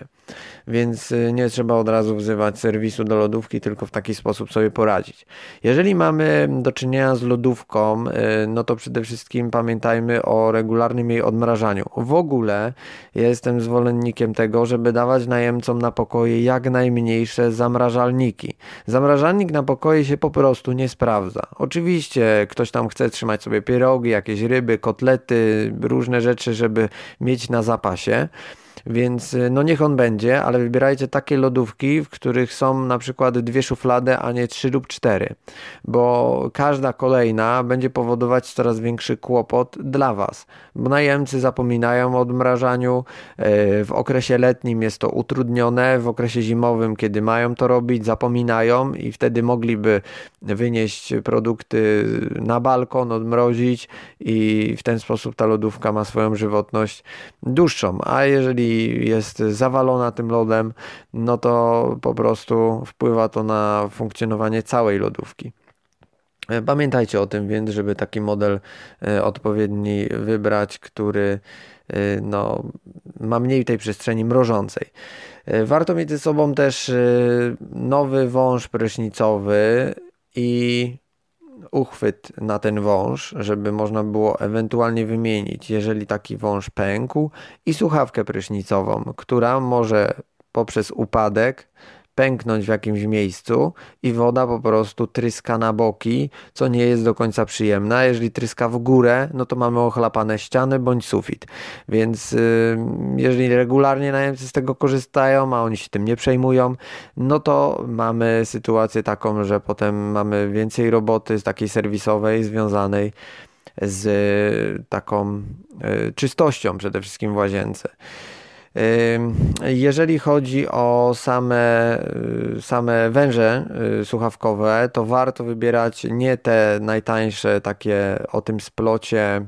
Więc nie trzeba od razu wzywać serwisu do lodówki, tylko w taki sposób sobie poradzić. Jeżeli mamy do czynienia z lodówką, no to przede wszystkim pamiętajmy o regularnym jej odmrażaniu. W ogóle jestem zwolennikiem tego, żeby dawać najemcom na pokoje jak najmniejsze zamrażalniki. Zamrażalnik na pokoje się po prostu nie sprawdza. Oczywiście ktoś tam chce trzymać sobie pierogi, jakieś ryby, kotlety, różne rzeczy, żeby mieć na zapasie. Więc no niech on będzie, ale wybierajcie takie lodówki, w których są na przykład 2 szuflady, a nie 3 lub 4, bo każda kolejna będzie powodować coraz większy kłopot dla Was, bo najemcy zapominają o odmrażaniu, w okresie letnim jest to utrudnione, w okresie zimowym, kiedy mają to robić, zapominają i wtedy mogliby wynieść produkty na balkon, odmrozić i w ten sposób ta lodówka ma swoją żywotność dłuższą, a jeżeli jest zawalona tym lodem, no to po prostu wpływa to na funkcjonowanie całej lodówki. Pamiętajcie o tym więc, żeby taki model odpowiedni wybrać, który no, ma mniej tej przestrzeni mrożącej. Warto mieć ze sobą też nowy wąż prysznicowy i uchwyt na ten wąż, żeby można było ewentualnie wymienić, jeżeli taki wąż pękł, i słuchawkę prysznicową, która może poprzez upadek pęknąć w jakimś miejscu i woda po prostu tryska na boki, co nie jest do końca przyjemne. Jeżeli tryska w górę, no to mamy ochlapane ściany bądź sufit. Więc jeżeli regularnie najemcy z tego korzystają, a oni się tym nie przejmują, no to mamy sytuację taką, że potem mamy więcej roboty z takiej serwisowej związanej z taką czystością przede wszystkim w łazience. Jeżeli chodzi o same węże słuchawkowe, to warto wybierać nie te najtańsze, takie o tym splocie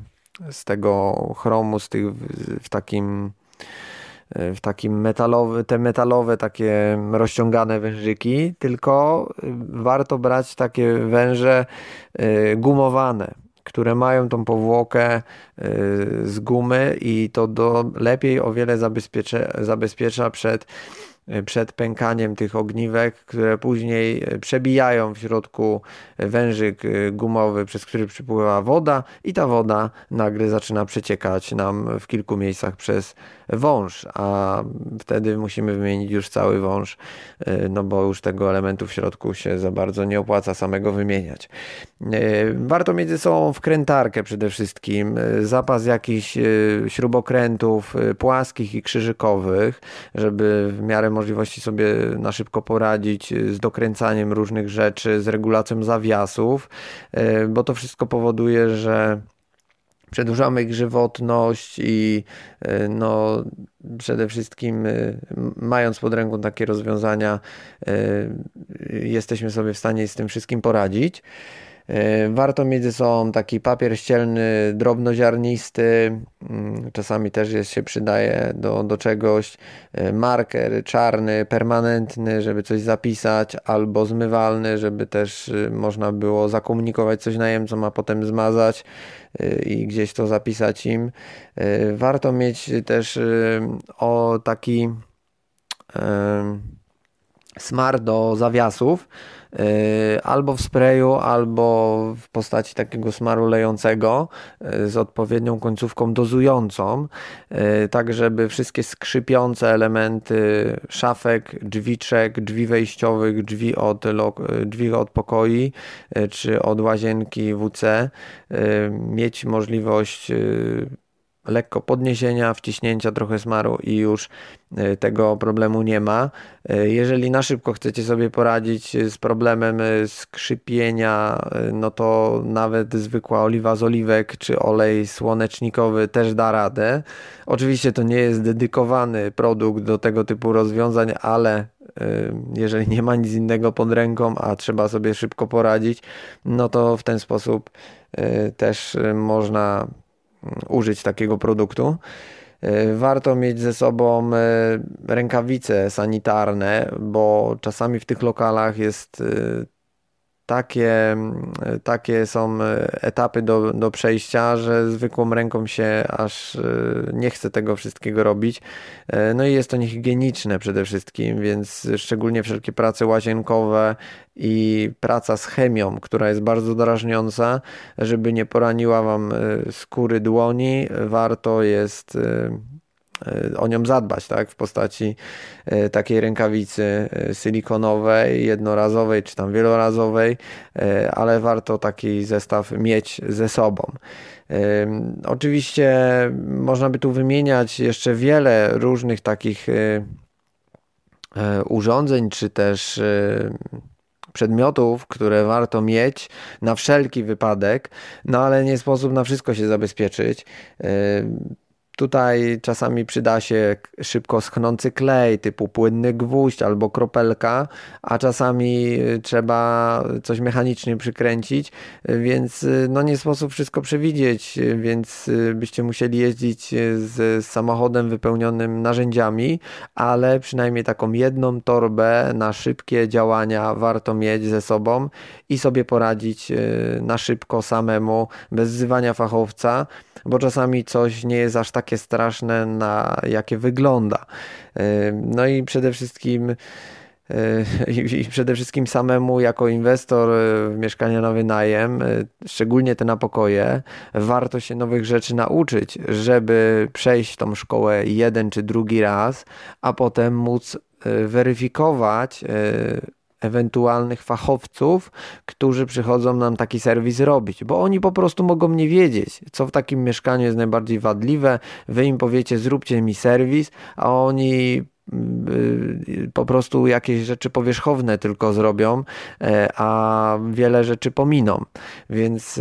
z tego chromu, z tych w takim metalowy, te metalowe takie rozciągane wężyki, tylko warto brać takie węże gumowane, które mają tą powłokę z gumy i to lepiej o wiele zabezpiecza przed pękaniem tych ogniwek, które później przebijają w środku wężyk gumowy, przez który przypływa woda i ta woda nagle zaczyna przeciekać nam w kilku miejscach przez wąż, a wtedy musimy wymienić już cały wąż, no bo już tego elementu w środku się za bardzo nie opłaca samego wymieniać. Warto mieć ze sobą wkrętarkę przede wszystkim, zapas jakichś śrubokrętów płaskich i krzyżykowych, żeby w miarę możliwości sobie na szybko poradzić z dokręcaniem różnych rzeczy, z regulacją zawiasów, bo to wszystko powoduje, że przedłużamy ich żywotność i no, przede wszystkim mając pod ręką takie rozwiązania, jesteśmy sobie w stanie z tym wszystkim poradzić. Warto mieć ze sobą taki papier ścielny, drobnoziarnisty, czasami też się przydaje do czegoś, marker czarny, permanentny, żeby coś zapisać, albo zmywalny, żeby też można było zakomunikować coś najemcom, a potem zmazać i gdzieś to zapisać im. Warto mieć też taki smar do zawiasów, albo w sprayu, albo w postaci takiego smaru lejącego z odpowiednią końcówką dozującą, tak żeby wszystkie skrzypiące elementy szafek, drzwiczek, drzwi wejściowych, drzwi od pokoi czy od łazienki WC mieć możliwość lekko podniesienia, wciśnięcia trochę smaru i już tego problemu nie ma. Jeżeli na szybko chcecie sobie poradzić z problemem skrzypienia, no to nawet zwykła oliwa z oliwek czy olej słonecznikowy też da radę. Oczywiście to nie jest dedykowany produkt do tego typu rozwiązań, ale jeżeli nie ma nic innego pod ręką, a trzeba sobie szybko poradzić, no to w ten sposób też można użyć takiego produktu. Warto mieć ze sobą rękawice sanitarne, bo czasami w tych lokalach jest takie są etapy do przejścia, że zwykłą ręką się aż nie chce tego wszystkiego robić. No i jest to niehigieniczne przede wszystkim, więc szczególnie wszelkie prace łazienkowe i praca z chemią, która jest bardzo drażniąca, żeby nie poraniła wam skóry dłoni, warto jest o nią zadbać, tak? W postaci takiej rękawicy silikonowej, jednorazowej czy tam wielorazowej, ale warto taki zestaw mieć ze sobą. Oczywiście można by tu wymieniać jeszcze wiele różnych takich urządzeń czy też przedmiotów, które warto mieć na wszelki wypadek, no ale nie sposób na wszystko się zabezpieczyć. Tutaj czasami przyda się szybko schnący klej typu płynny gwóźdź albo kropelka, a czasami trzeba coś mechanicznie przykręcić, więc no nie sposób wszystko przewidzieć, więc byście musieli jeździć z samochodem wypełnionym narzędziami, ale przynajmniej taką jedną torbę na szybkie działania warto mieć ze sobą i sobie poradzić na szybko samemu, bez wzywania fachowca, bo czasami coś nie jest aż takie straszne, na jakie wygląda. No i przede wszystkim samemu jako inwestor w mieszkania na wynajem, szczególnie te na pokoje, warto się nowych rzeczy nauczyć, żeby przejść tą szkołę jeden czy drugi raz, a potem móc weryfikować ewentualnych fachowców, którzy przychodzą nam taki serwis robić, bo oni po prostu mogą nie wiedzieć, co w takim mieszkaniu jest najbardziej wadliwe. Wy im powiecie, zróbcie mi serwis, a oni po prostu jakieś rzeczy powierzchowne tylko zrobią, a wiele rzeczy pominą. Więc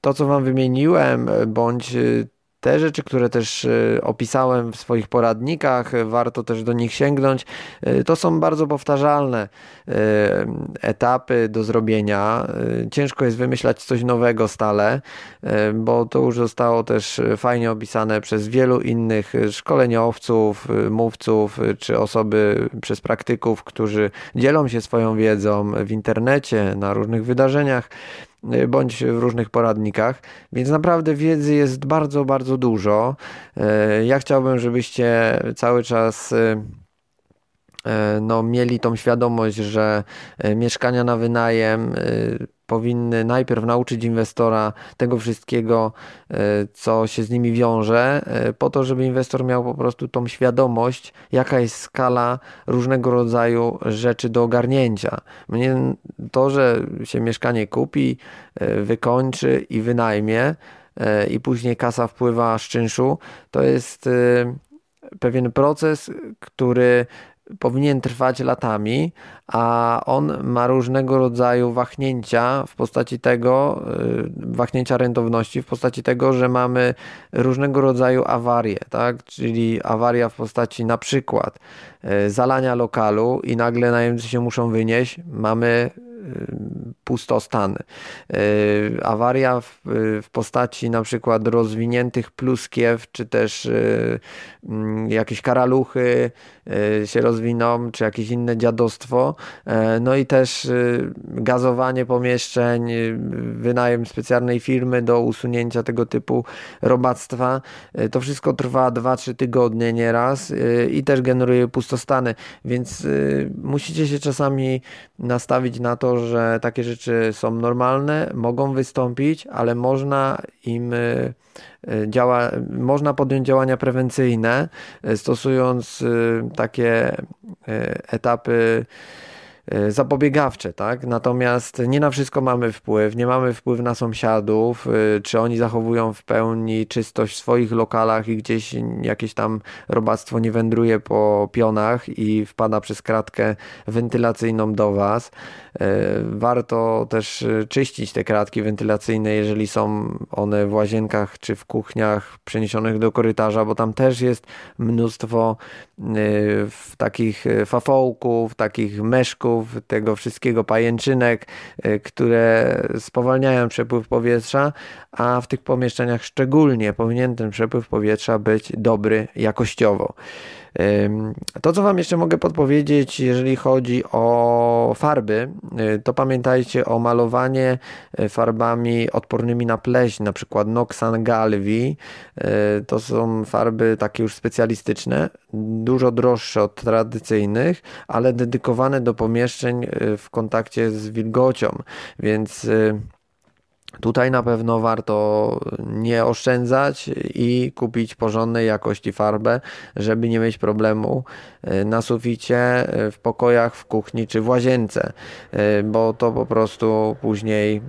to, co wam wymieniłem, bądź Te rzeczy, które też opisałem w swoich poradnikach, warto też do nich sięgnąć. To są bardzo powtarzalne etapy do zrobienia. Ciężko jest wymyślać coś nowego stale, bo to już zostało też fajnie opisane przez wielu innych szkoleniowców, mówców, czy osoby przez praktyków, którzy dzielą się swoją wiedzą w internecie, na różnych wydarzeniach, bądź w różnych poradnikach, więc naprawdę wiedzy jest bardzo, bardzo dużo. Ja chciałbym, żebyście cały czas mieli tą świadomość, że mieszkania na wynajem powinny najpierw nauczyć inwestora tego wszystkiego, co się z nimi wiąże, po to, żeby inwestor miał po prostu tą świadomość, jaka jest skala różnego rodzaju rzeczy do ogarnięcia. Mnie to, że się mieszkanie kupi, wykończy i wynajmie i później kasa wpływa z czynszu, to jest pewien proces, który powinien trwać latami, a on ma różnego rodzaju wahnięcia w postaci tego, wahnięcia rentowności w postaci tego, że mamy różnego rodzaju awarie, tak? Czyli awaria w postaci na przykład zalania lokalu i nagle najemcy się muszą wynieść, mamy pustostany. Awaria w postaci na przykład rozwiniętych pluskiew, czy też jakieś karaluchy się rozwiną, czy jakieś inne dziadostwo. No i też gazowanie pomieszczeń, wynajem specjalnej firmy do usunięcia tego typu robactwa. To wszystko trwa 2-3 tygodnie nieraz i też generuje pustostany, więc musicie się czasami nastawić na to, że takie rzeczy są normalne, mogą wystąpić, ale można podjąć działania prewencyjne, stosując takie etapy zapobiegawcze, tak? Natomiast nie na wszystko mamy wpływ, nie mamy wpływu na sąsiadów, czy oni zachowują w pełni czystość w swoich lokalach i gdzieś jakieś tam robactwo nie wędruje po pionach i wpada przez kratkę wentylacyjną do Was. Warto też czyścić te kratki wentylacyjne, jeżeli są one w łazienkach czy w kuchniach przeniesionych do korytarza, bo tam też jest mnóstwo takich fafołków, takich meszków, tego wszystkiego, pajęczynek, które spowalniają przepływ powietrza, a w tych pomieszczeniach szczególnie powinien ten przepływ powietrza być dobry jakościowo. To, co Wam jeszcze mogę podpowiedzieć, jeżeli chodzi o farby, to pamiętajcie o malowanie farbami odpornymi na pleśń, na przykład Noxan Galvi. To są farby takie już specjalistyczne, dużo droższe od tradycyjnych, ale dedykowane do pomieszczeń w kontakcie z wilgocią, więc tutaj na pewno warto nie oszczędzać i kupić porządnej jakości farbę, żeby nie mieć problemu na suficie, w pokojach, w kuchni czy w łazience, bo to po prostu później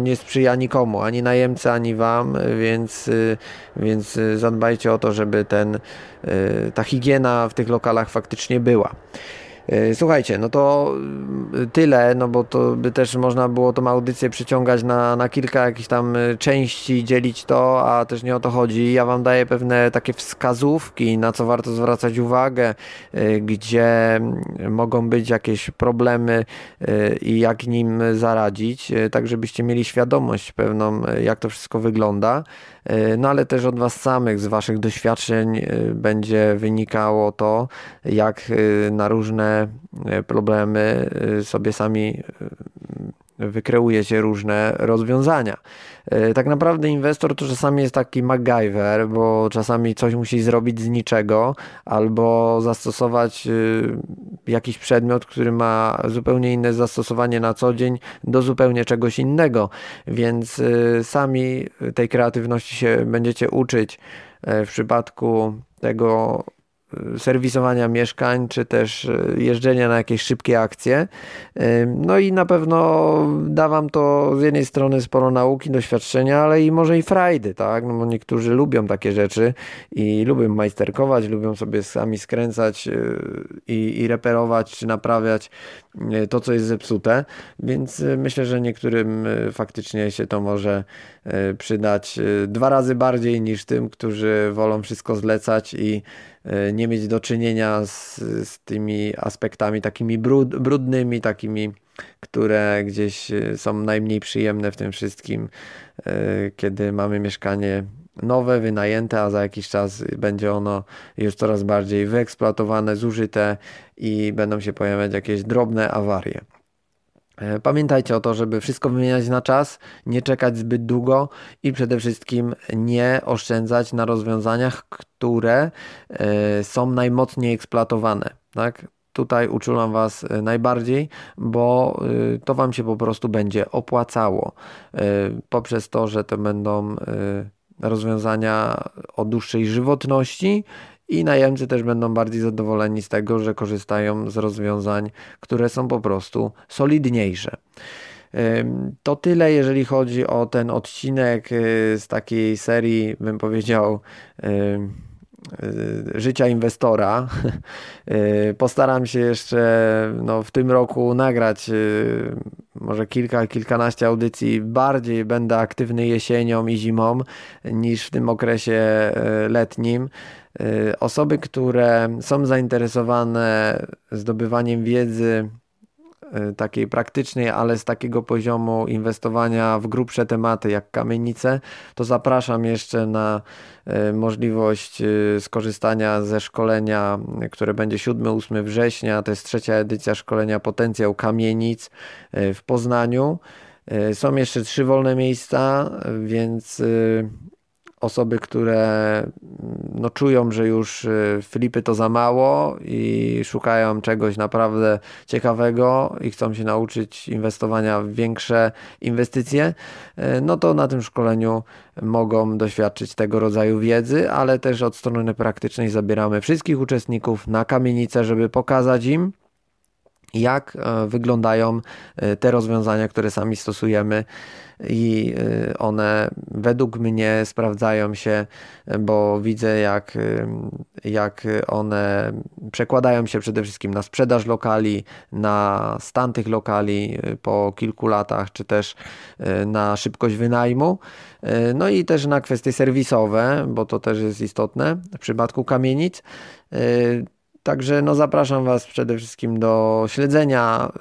nie sprzyja nikomu, ani najemcy, ani Wam, więc zadbajcie o to, żeby ta higiena w tych lokalach faktycznie była. Słuchajcie, no to tyle, no bo to by też można było tą audycję przyciągać na kilka jakichś tam części, dzielić to, a też nie o to chodzi. Ja Wam daję pewne takie wskazówki, na co warto zwracać uwagę, gdzie mogą być jakieś problemy i jak nim zaradzić, tak żebyście mieli świadomość pewną, jak to wszystko wygląda. No ale też od Was samych, z Waszych doświadczeń będzie wynikało to, jak na różne problemy sobie sami wykreuje się różne rozwiązania. Tak naprawdę inwestor to czasami jest taki MacGyver, bo czasami coś musi zrobić z niczego albo zastosować jakiś przedmiot, który ma zupełnie inne zastosowanie na co dzień do zupełnie czegoś innego, więc sami tej kreatywności się będziecie uczyć w przypadku tego serwisowania mieszkań, czy też jeżdżenia na jakieś szybkie akcje. No i na pewno da wam to z jednej strony sporo nauki, doświadczenia, ale i może i frajdy, tak? No bo niektórzy lubią takie rzeczy i lubią majsterkować, lubią sobie sami skręcać i reperować, czy naprawiać to, co jest zepsute, więc myślę, że niektórym faktycznie się to może przydać dwa razy bardziej niż tym, którzy wolą wszystko zlecać i nie mieć do czynienia z tymi aspektami takimi brudnymi, takimi, które gdzieś są najmniej przyjemne w tym wszystkim, kiedy mamy mieszkanie nowe, wynajęte, a za jakiś czas będzie ono już coraz bardziej wyeksploatowane, zużyte i będą się pojawiać jakieś drobne awarie. Pamiętajcie o to, żeby wszystko wymieniać na czas, nie czekać zbyt długo i przede wszystkim nie oszczędzać na rozwiązaniach, które są najmocniej eksploatowane. Tak? Tutaj uczulam was najbardziej, bo to wam się po prostu będzie opłacało poprzez to, że to będą rozwiązania o dłuższej żywotności i najemcy też będą bardziej zadowoleni z tego, że korzystają z rozwiązań, które są po prostu solidniejsze. To tyle, jeżeli chodzi o ten odcinek z takiej serii, bym powiedział, życia inwestora. Postaram się jeszcze w tym roku nagrać może kilkanaście audycji. Bardziej będę aktywny jesienią i zimą niż w tym okresie letnim. Osoby, które są zainteresowane zdobywaniem wiedzy takiej praktycznej, ale z takiego poziomu inwestowania w grubsze tematy jak kamienice, to zapraszam jeszcze na możliwość skorzystania ze szkolenia, które będzie 7-8 września. To jest 3. edycja szkolenia Potencjał Kamienic w Poznaniu. Są jeszcze 3 wolne miejsca, więc osoby, które czują, że już flipy to za mało i szukają czegoś naprawdę ciekawego i chcą się nauczyć inwestowania w większe inwestycje, no to na tym szkoleniu mogą doświadczyć tego rodzaju wiedzy, ale też od strony praktycznej zabieramy wszystkich uczestników na kamienicę, żeby pokazać im, jak wyglądają te rozwiązania, które sami stosujemy, i one według mnie sprawdzają się, bo widzę, jak one przekładają się przede wszystkim na sprzedaż lokali, na stan tych lokali po kilku latach, czy też na szybkość wynajmu, no i też na kwestie serwisowe, bo to też jest istotne w przypadku kamienic. Także zapraszam was przede wszystkim do śledzenia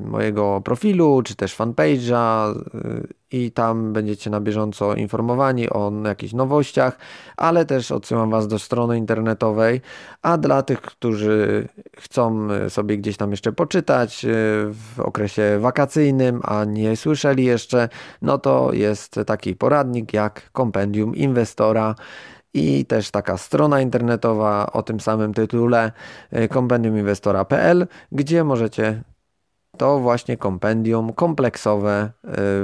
mojego profilu, czy też fanpage'a, i tam będziecie na bieżąco informowani o jakichś nowościach, ale też odsyłam was do strony internetowej, a dla tych, którzy chcą sobie gdzieś tam jeszcze poczytać w okresie wakacyjnym, a nie słyszeli jeszcze, no to jest taki poradnik jak Kompendium Inwestora, i też taka strona internetowa o tym samym tytule, kompendiuminwestora.pl, gdzie możecie to właśnie kompendium kompleksowe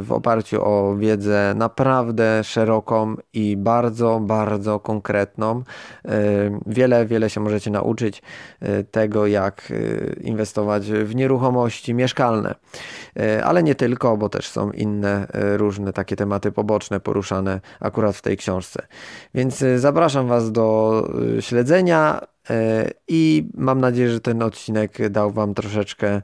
w oparciu o wiedzę naprawdę szeroką i bardzo, bardzo konkretną. Wiele się możecie nauczyć tego, jak inwestować w nieruchomości mieszkalne. Ale nie tylko, bo też są inne różne takie tematy poboczne poruszane akurat w tej książce. Więc zapraszam was do śledzenia. I mam nadzieję, że ten odcinek dał wam troszeczkę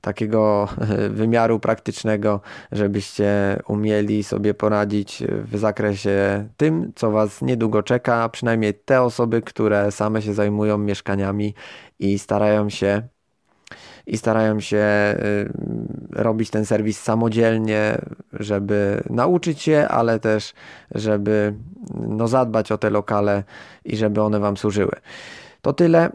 takiego wymiaru praktycznego, żebyście umieli sobie poradzić w zakresie tym, co was niedługo czeka, przynajmniej te osoby, które same się zajmują mieszkaniami i starają się robić ten serwis samodzielnie, żeby nauczyć się, ale też żeby zadbać o te lokale i żeby one wam służyły. To tyle.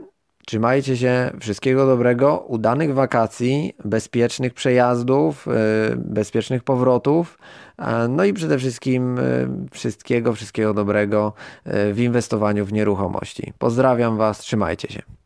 Trzymajcie się. Wszystkiego dobrego. Udanych wakacji, bezpiecznych przejazdów, bezpiecznych powrotów. No i przede wszystkim wszystkiego dobrego w inwestowaniu w nieruchomości. Pozdrawiam was. Trzymajcie się.